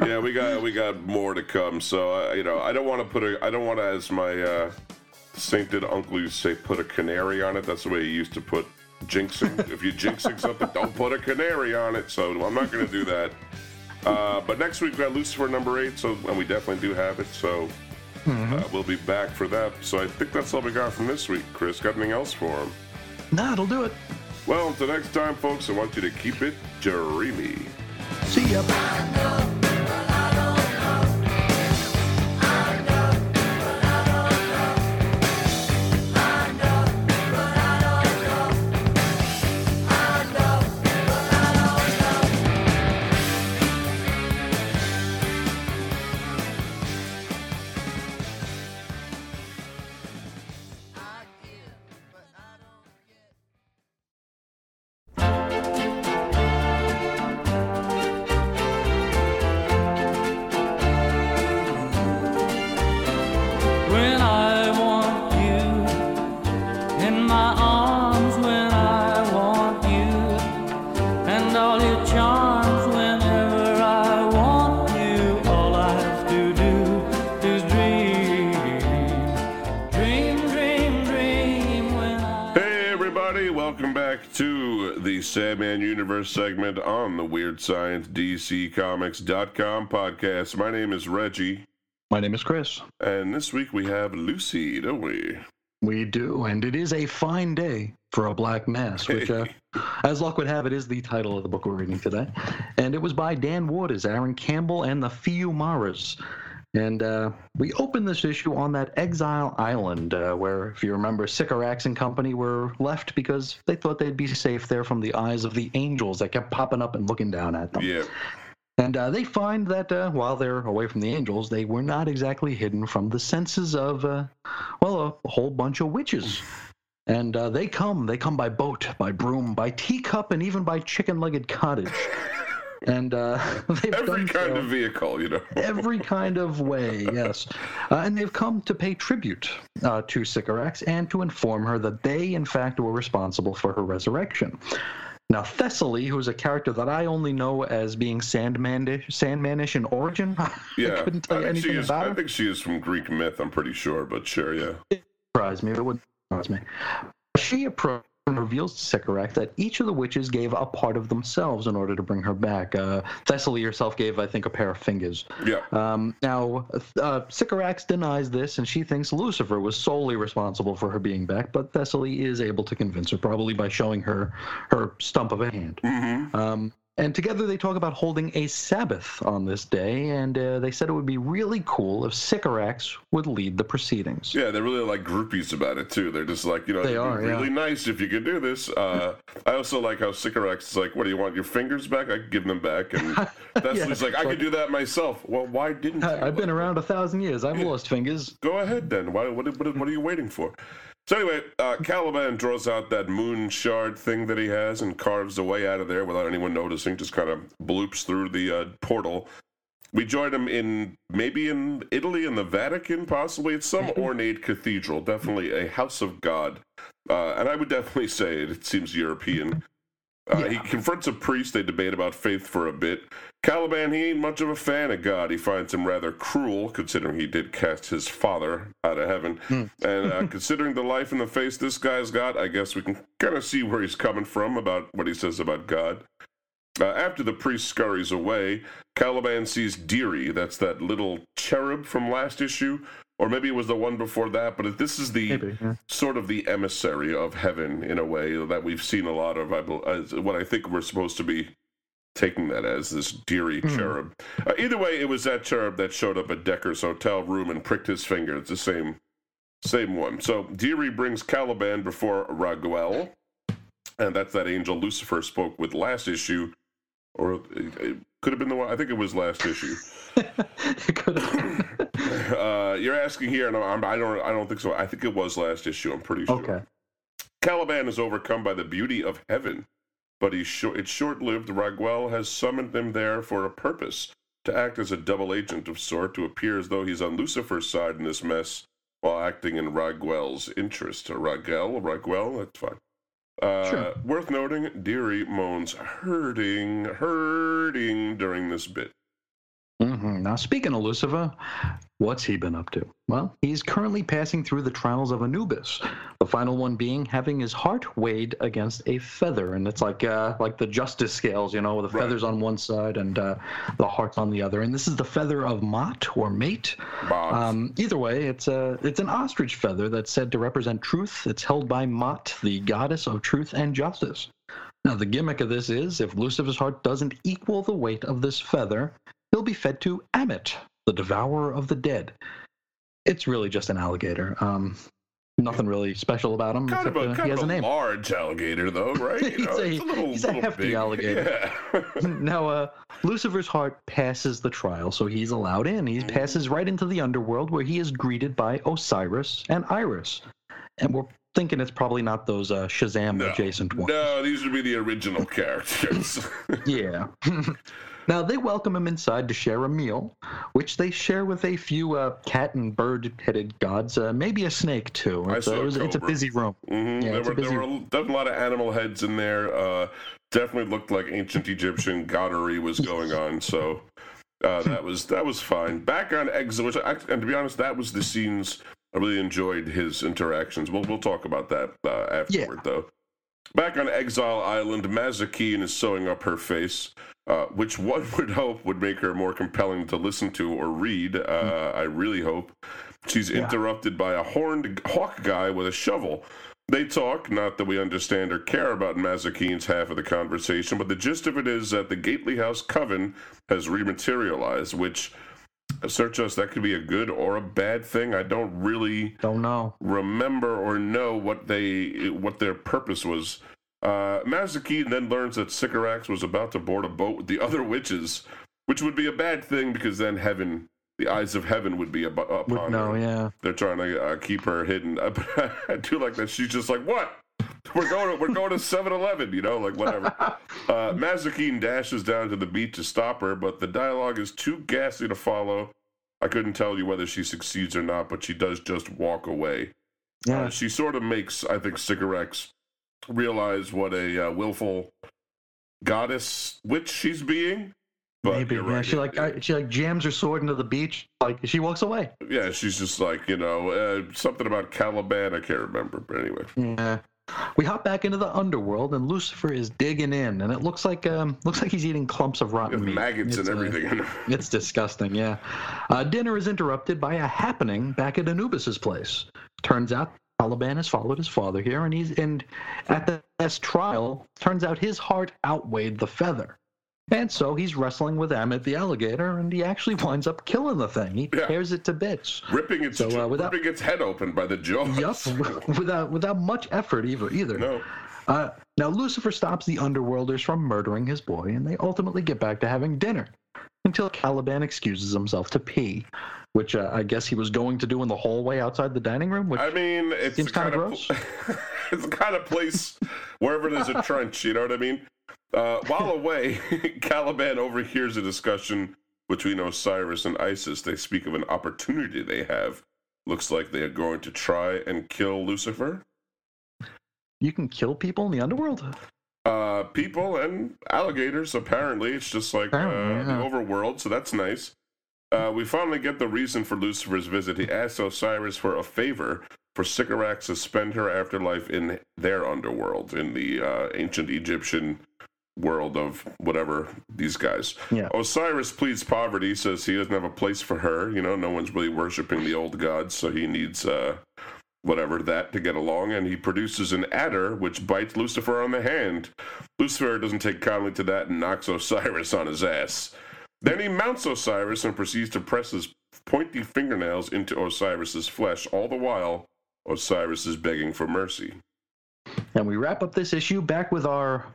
Yeah, we got more to come. So, you know, I don't want to, as my sainted uncle used to say, put a canary on it. That's the way he used to put jinxing. If you're jinxing something, don't put a canary on it. So I'm not going to do that. But next week we got Lucifer number 8, so and we definitely do have it. So we'll be back for that. So I think that's all we got from this week. Chris, got anything else for him? No, it'll do it. Well, until next time, folks, I want you to keep it dreamy. See ya. back to the Sandman Universe segment on the Weird Science DC Comics.com podcast. My name is Reggie. My name is Chris. And this week we have Lucy, don't we? We do, and it is a fine day for a black mass, which, as luck would have it, is the title of the book we're reading today. And it was by Dan Waters, Aaron Campbell, and the Fiumaras. And we opened this issue on that Exile Island where, if you remember, Sycorax and company were left because they thought they'd be safe there from the eyes of the angels that kept popping up and looking down at them. Yeah. And they find that while they're away from the angels, they were not exactly hidden from the senses of, a whole bunch of witches. And they come by boat, by broom, by teacup, and even by chicken-legged cottage. And they've every done kind so, of vehicle, you know. Every kind of way, yes. And they've come to pay tribute to Sycorax and to inform her that they, in fact, were responsible for her resurrection. Now, Thessaly, who's a character that I only know as being Sandmanish in origin, yeah, I couldn't tell you anything about her. I think she is from Greek myth, I'm pretty sure, but sure, yeah. It surprised me, it wouldn't surprise me. She approached and reveals to Sycorax that each of the witches gave a part of themselves in order to bring her back. Thessaly herself gave, I think, a pair of fingers. Yeah. Now, Sycorax denies this, and she thinks Lucifer was solely responsible for her being back, but Thessaly is able to convince her, probably by showing her her stump of a hand. Mm-hmm. And together they talk about holding a Sabbath on this day, and they said it would be really cool if Sycorax would lead the proceedings. Yeah, they're really like groupies about it, too. They're just like, you know, it'd be really nice if you could do this. I also like how Sycorax is like, what do you want, your fingers back? I could give them back. And Thessaly's like, I could do that myself. Well, why didn't you? I've been around 1,000 years. I've lost fingers. Go ahead, then. Why? What are you waiting for? So anyway, Caliban draws out that moon shard thing that he has and carves away out of there without anyone noticing, just kind of bloops through the portal. We join him in Italy, in the Vatican, possibly. It's some ornate cathedral, definitely a house of God. And I would definitely say it seems European. He confronts a priest. They debate about faith for a bit. Caliban, he ain't much of a fan of God. He finds him rather cruel, considering he did cast his father out of heaven. And considering the life in the face this guy's got, I guess we can kind of see where he's coming from about what he says about God. After the priest scurries away, Caliban sees Deary. That's that little cherub from last issue. Or maybe it was the one before that, but this is sort of the emissary of heaven in a way that we've seen a lot of. What I think we're supposed to be taking that as this Deary cherub. Either way, it was that cherub that showed up at Decker's hotel room and pricked his finger. It's the same one. So Deary brings Caliban before Raguel, and that's that angel Lucifer spoke with last issue. Or it could have been the one. I think it was last issue. It could have been. You're asking here, and I don't think so. I think it was last issue. I'm pretty sure. Okay. Caliban is overcome by the beauty of heaven, but it's short-lived. Raguel has summoned him there for a purpose, to act as a double agent of sort, to appear as though he's on Lucifer's side in this mess, while acting in Raguel's interest. Raguel, that's fine. Sure. Worth noting, Deary moans hurting during this bit. Mm-hmm. Now, speaking of Lucifer, what's he been up to? Well, he's currently passing through the trials of Anubis, the final one being having his heart weighed against a feather. And it's like the justice scales, you know, with the feathers on one side and the hearts on the other. And this is the feather of Ma'at or Mate. Either way, it's an ostrich feather that's said to represent truth. It's held by Ma'at, the goddess of truth and justice. Now, the gimmick of this is if Lucifer's heart doesn't equal the weight of this feather, he'll be fed to Amit, the devourer of the dead. It's really just an alligator. Nothing really special about him. He has a name. Large alligator, though, right? You know, he's a hefty alligator. Yeah. Now, Lucifer's heart passes the trial, so he's allowed in. He passes right into the underworld, where he is greeted by Osiris and Iris. And we're thinking it's probably not those Shazam-adjacent ones. No, these would be the original characters. Yeah. Now, they welcome him inside to share a meal, which they share with a few cat and bird-headed gods, maybe a snake, too. It's a busy room. Mm-hmm. Yeah, there were definitely a lot of animal heads in there. Definitely looked like ancient Egyptian godery was going on, so that was fine. Back on Exile, and to be honest, that was the scenes I really enjoyed his interactions. We'll talk about that afterward, though. Back on Exile Island, Mazikeen is sewing up her face, which one would hope would make her more compelling to listen to or read. I really hope. She's interrupted by a horned hawk guy with a shovel. They talk, not that we understand or care about Mazikeen's half of the conversation, but the gist of it is that the Gately House Coven has rematerialized, which, search us, that could be a good or a bad thing. I don't really remember or know what their purpose was. Mazikeen then learns that Sycorax was about to board a boat with the other witches, which would be a bad thing because then heaven... the eyes of heaven would be upon her. They're trying to keep her hidden. I do like that. She's just like, what? We're going to 7-Eleven, you know, like whatever. Mazikeen dashes down to the beach to stop her, but the dialogue is too ghastly to follow. I couldn't tell you whether she succeeds or not, but she does just walk away. Yeah. She sort of makes, I think, Sycorax realize what a willful goddess witch she's being. But maybe, yeah. Right. She jams her sword into the beach. Like, she walks away. Yeah, she's just like, you know, something about Caliban. I can't remember, but anyway. Yeah. We hop back into the underworld, and Lucifer is digging in, and it looks like he's eating clumps of rotten meat. Maggots and everything. It's disgusting, yeah. Dinner is interrupted by a happening back at Anubis's place. Turns out Caliban has followed his father here, and at the last trial, turns out his heart outweighed the feather. And so he's wrestling with Amit the alligator, and he actually winds up killing the thing. He tears it to bits, ripping its head open by the jaws. Yep, without much effort either. No. Now Lucifer stops the Underworlders from murdering his boy, and they ultimately get back to having dinner, until Caliban excuses himself to pee, which I guess he was going to do in the hallway outside the dining room, which it seems kind of gross. It's the kind of place wherever there's a trench, you know what I mean? While away, Caliban overhears a discussion between Osiris and Isis. They speak of an opportunity they have. Looks like they are going to try and kill Lucifer. You can kill people in the underworld? People and alligators, apparently. It's just like the overworld, so that's nice. We finally get the reason for Lucifer's visit. He asks Osiris for a favor for Sycorax to spend her afterlife in their underworld, in the ancient Egyptian world of whatever these guys. Yeah. Osiris pleads poverty, says he doesn't have a place for her. You know, no one's really worshiping the old gods, so he needs to get along, and he produces an adder which bites Lucifer on the hand. Lucifer doesn't take kindly to that and knocks Osiris on his ass. Then he mounts Osiris and proceeds to press his pointy fingernails into Osiris's flesh. All the while, Osiris is begging for mercy. And we wrap up this issue back with our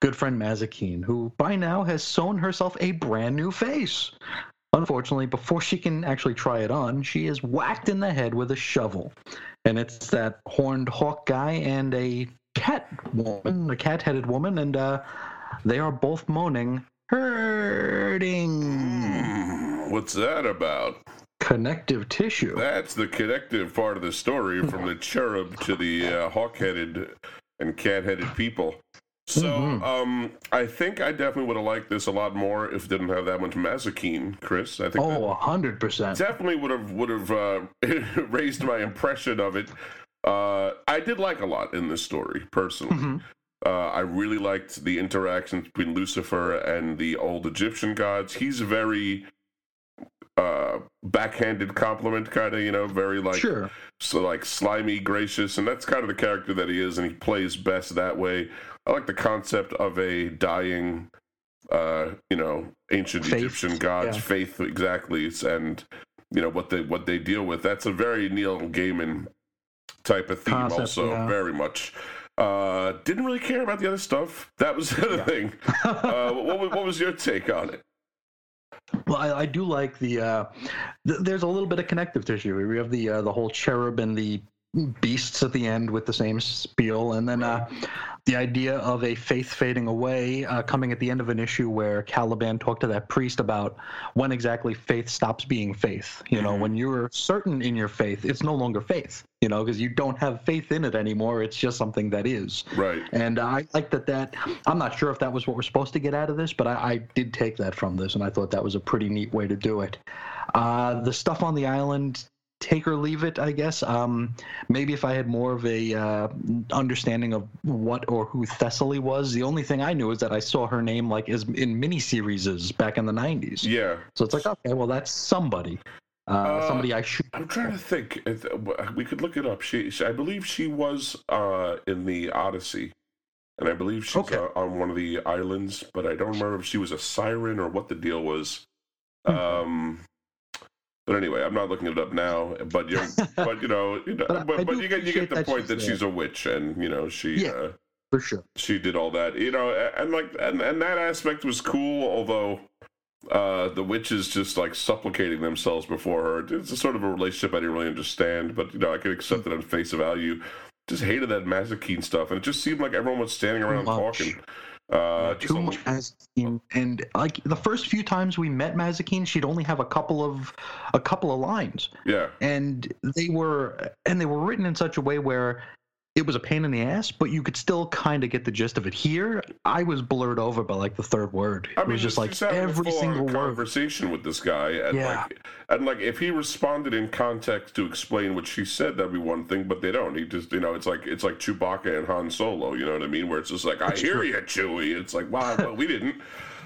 good friend Mazikeen, who by now has sewn herself a brand new face. Unfortunately, before she can actually try it on, she is whacked in the head with a shovel. And it's that horned hawk guy and a cat-headed woman, and they are both moaning, hurting. What's that about? Connective tissue. That's the connective part of the story, from the cherub to the hawk-headed and cat-headed people. So I think I definitely would have liked this a lot more if it didn't have that much Mazikeen, Chris. I think 100%. Definitely would have raised my impression of it. I did like a lot in this story, personally. Mm-hmm. I really liked the interactions between Lucifer and the old Egyptian gods. He's very... backhanded compliment, kind of, you know, very like, sure. So like slimy, gracious, and that's kind of the character that he is, and he plays best that way. I like the concept of a dying, ancient faith. Egyptian god's faith, exactly, and you know what they deal with. That's a very Neil Gaiman type of theme, concept, also very much. Didn't really care about the other stuff. That was the other thing. What was your take on it? Well, I do like there's a little bit of connective tissue. We have the whole cherub and the beasts at the end with the same spiel, and then the idea of a faith fading away coming at the end of an issue where Caliban talked to that priest about when exactly faith stops being faith. You know, when you're certain in your faith, it's no longer faith, you know, because you don't have faith in it anymore. It's just something that is. Right. And I like that I'm not sure if that was what we're supposed to get out of this, but I did take that from this, and I thought that was a pretty neat way to do it. The stuff on the island take or leave it, I guess. Maybe if I had more of a understanding of what or who Thessaly was. The only thing I knew is that I saw her name like is in miniseries back in the 90s. Yeah. So it's like, okay, well, that's somebody. Somebody I should... I'm trying to think. We could look it up. I believe she was in the Odyssey. And I believe she's on one of the islands, but I don't remember if she was a siren or what the deal was. But anyway, I'm not looking it up now. But you get the point that she's a witch, and for sure she did all that. And that aspect was cool. Although the witches just like supplicating themselves before her. It's a sort of a relationship I didn't really understand, but I could accept it on face value. Just hated that Mazikeen stuff, and it just seemed like everyone was standing around talking. Too much Mazikeen, and like the first few times we met Mazikeen, she'd only have a couple of lines. Yeah, and they were written in such a way where it was a pain in the ass, but you could still kind of get the gist of it. Here, I was blurred over by like the third word. Conversation with this guy, and if he responded in context to explain what she said, that'd be one thing. But they don't. He just, it's like Chewbacca and Han Solo. You know what I mean? Where it's just like, I hear you, Chewie. It's like, wow, well, we didn't.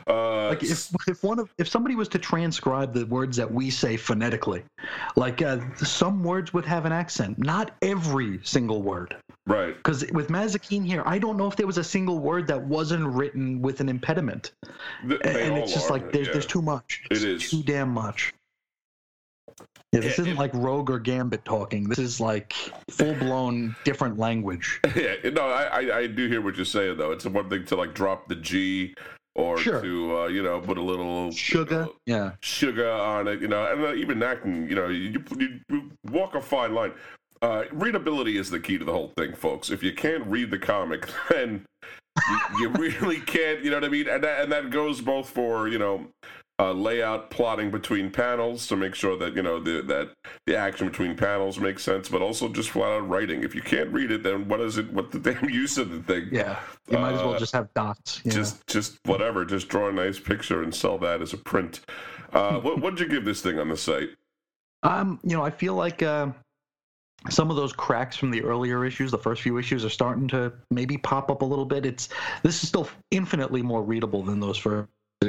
If somebody was to transcribe the words that we say phonetically, like some words would have an accent, not every single word. Right. Because with Mazikeen here, I don't know if there was a single word that wasn't written with an impediment. There's too much. It's too damn much. Yeah, this isn't like Rogue or Gambit talking. This is like full-blown different language. Yeah, I do hear what you're saying, though. It's one thing to like drop the G. Or to, put a little sugar on it, and even that can, you walk a fine line. Readability is the key to the whole thing, folks. If you can't read the comic, then you really can't, you know what I mean? And that goes both for, layout plotting between panels to make sure that, that the action between panels makes sense, but also just flat out writing. If you can't read it, then what the damn use of the thing? Yeah. You might as well just have dots. Just whatever. Just draw a nice picture and sell that as a print. What did you give this thing on the site? I feel like some of those cracks from the earlier issues, the first few issues, are starting to maybe pop up a little bit. This is still infinitely more readable than those for.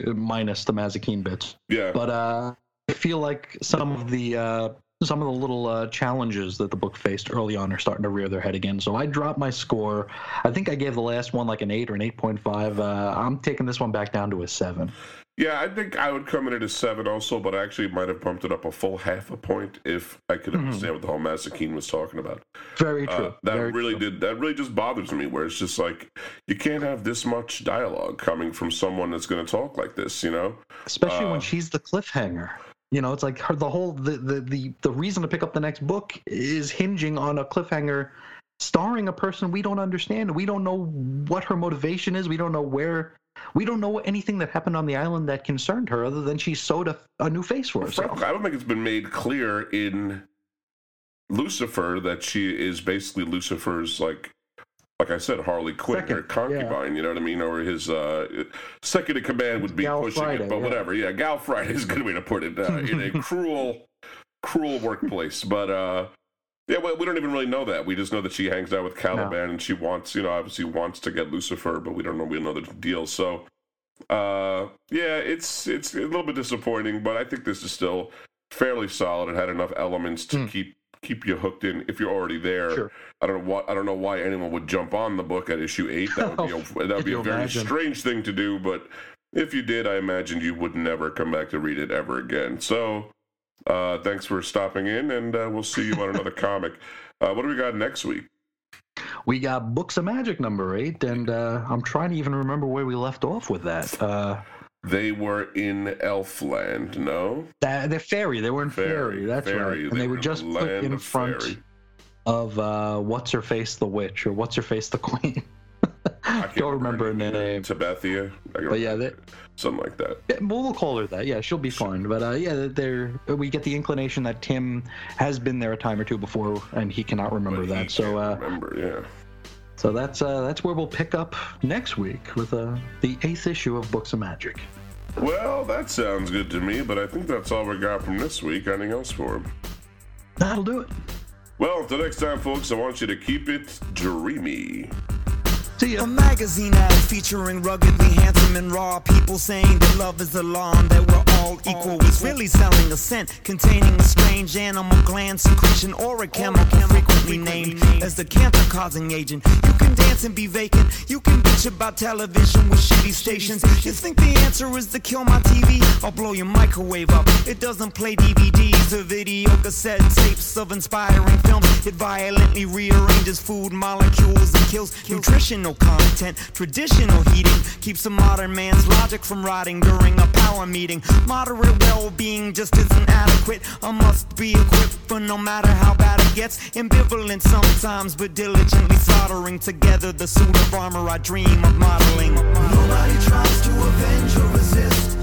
Minus the Mazikeen bits, but I feel like some of the little challenges that the book faced early on are starting to rear their head again. So I dropped my score. I think I gave the last one like an 8 or an 8.5. I'm taking this one back down to a 7. Yeah, I think I would come in at a 7 also, but I actually might have bumped it up a full half a point if I could understand what the whole Mazikeen was talking about. Very true. That really just bothers me, where it's just like, you can't have this much dialogue coming from someone that's going to talk like this, Especially when she's the cliffhanger. It's like the reason to pick up the next book is hinging on a cliffhanger starring a person we don't understand. We don't know what her motivation is. We don't know we don't know anything that happened on the island that concerned her other than she sewed a new face for herself. Frankly, I don't think it's been made clear in Lucifer that she is basically Lucifer's, like I said, Harley Quinn, second, or concubine, you know what I mean? Or his second in command would be Gal pushing Friday, it, but whatever. Yeah, Gal Friday is a good way to put it, in a cruel workplace. But, we don't even really know that. We just know that she hangs out with Caliban, and she wants, obviously wants to get Lucifer, but we don't know. We know the deal. So, it's a little bit disappointing, but I think this is still fairly solid. It had enough elements to keep you hooked in if you're already there. Sure. I don't know why anyone would jump on the book at issue 8. That would be a very strange thing to do, but if you did, I imagine you would never come back to read it ever again. So, thanks for stopping in, and we'll see you on another comic. What do we got next week? We got Books of Magic number 8, and I'm trying to even remember where we left off with that. They were in Elfland, no? They're Faerie. They were in Faerie. That's Faerie. Right. And they were just put in front of What's-Her-Face the Witch, or What's-Her-Face the Queen. I don't remember her name. Tabethia. But something like that. Yeah, we'll call her that. Yeah, she'll be fine. But we get the inclination that Tim has been there a time or two before, and he cannot remember that. So that's where we'll pick up next week with the 8th issue of Books of Magic. Well, that sounds good to me, but I think that's all we got from this week. Anything else for him? That'll do it. Well, until next time, folks, I want you to keep it dreamy. See ya. A magazine ad featuring ruggedly handsome and raw people saying that love is a law and that we're all equal was really selling a scent containing a strange animal gland secretion or a chemical frequently named as the cancer-causing agent. You can dance and be vacant. You can bitch about television with shitty stations. You think the answer is to kill my TV? I'll blow your microwave up. It doesn't play DVDs or video cassette tapes of inspiring films. It violently rearranges food molecules and kills nutrition. Content, traditional heating keeps a modern man's logic from rotting during a power meeting. Moderate well-being just isn't adequate. I must be equipped for no matter how bad it gets. Ambivalent sometimes, but diligently soldering together the suit of armor I dream of modeling. Nobody tries to avenge or resist.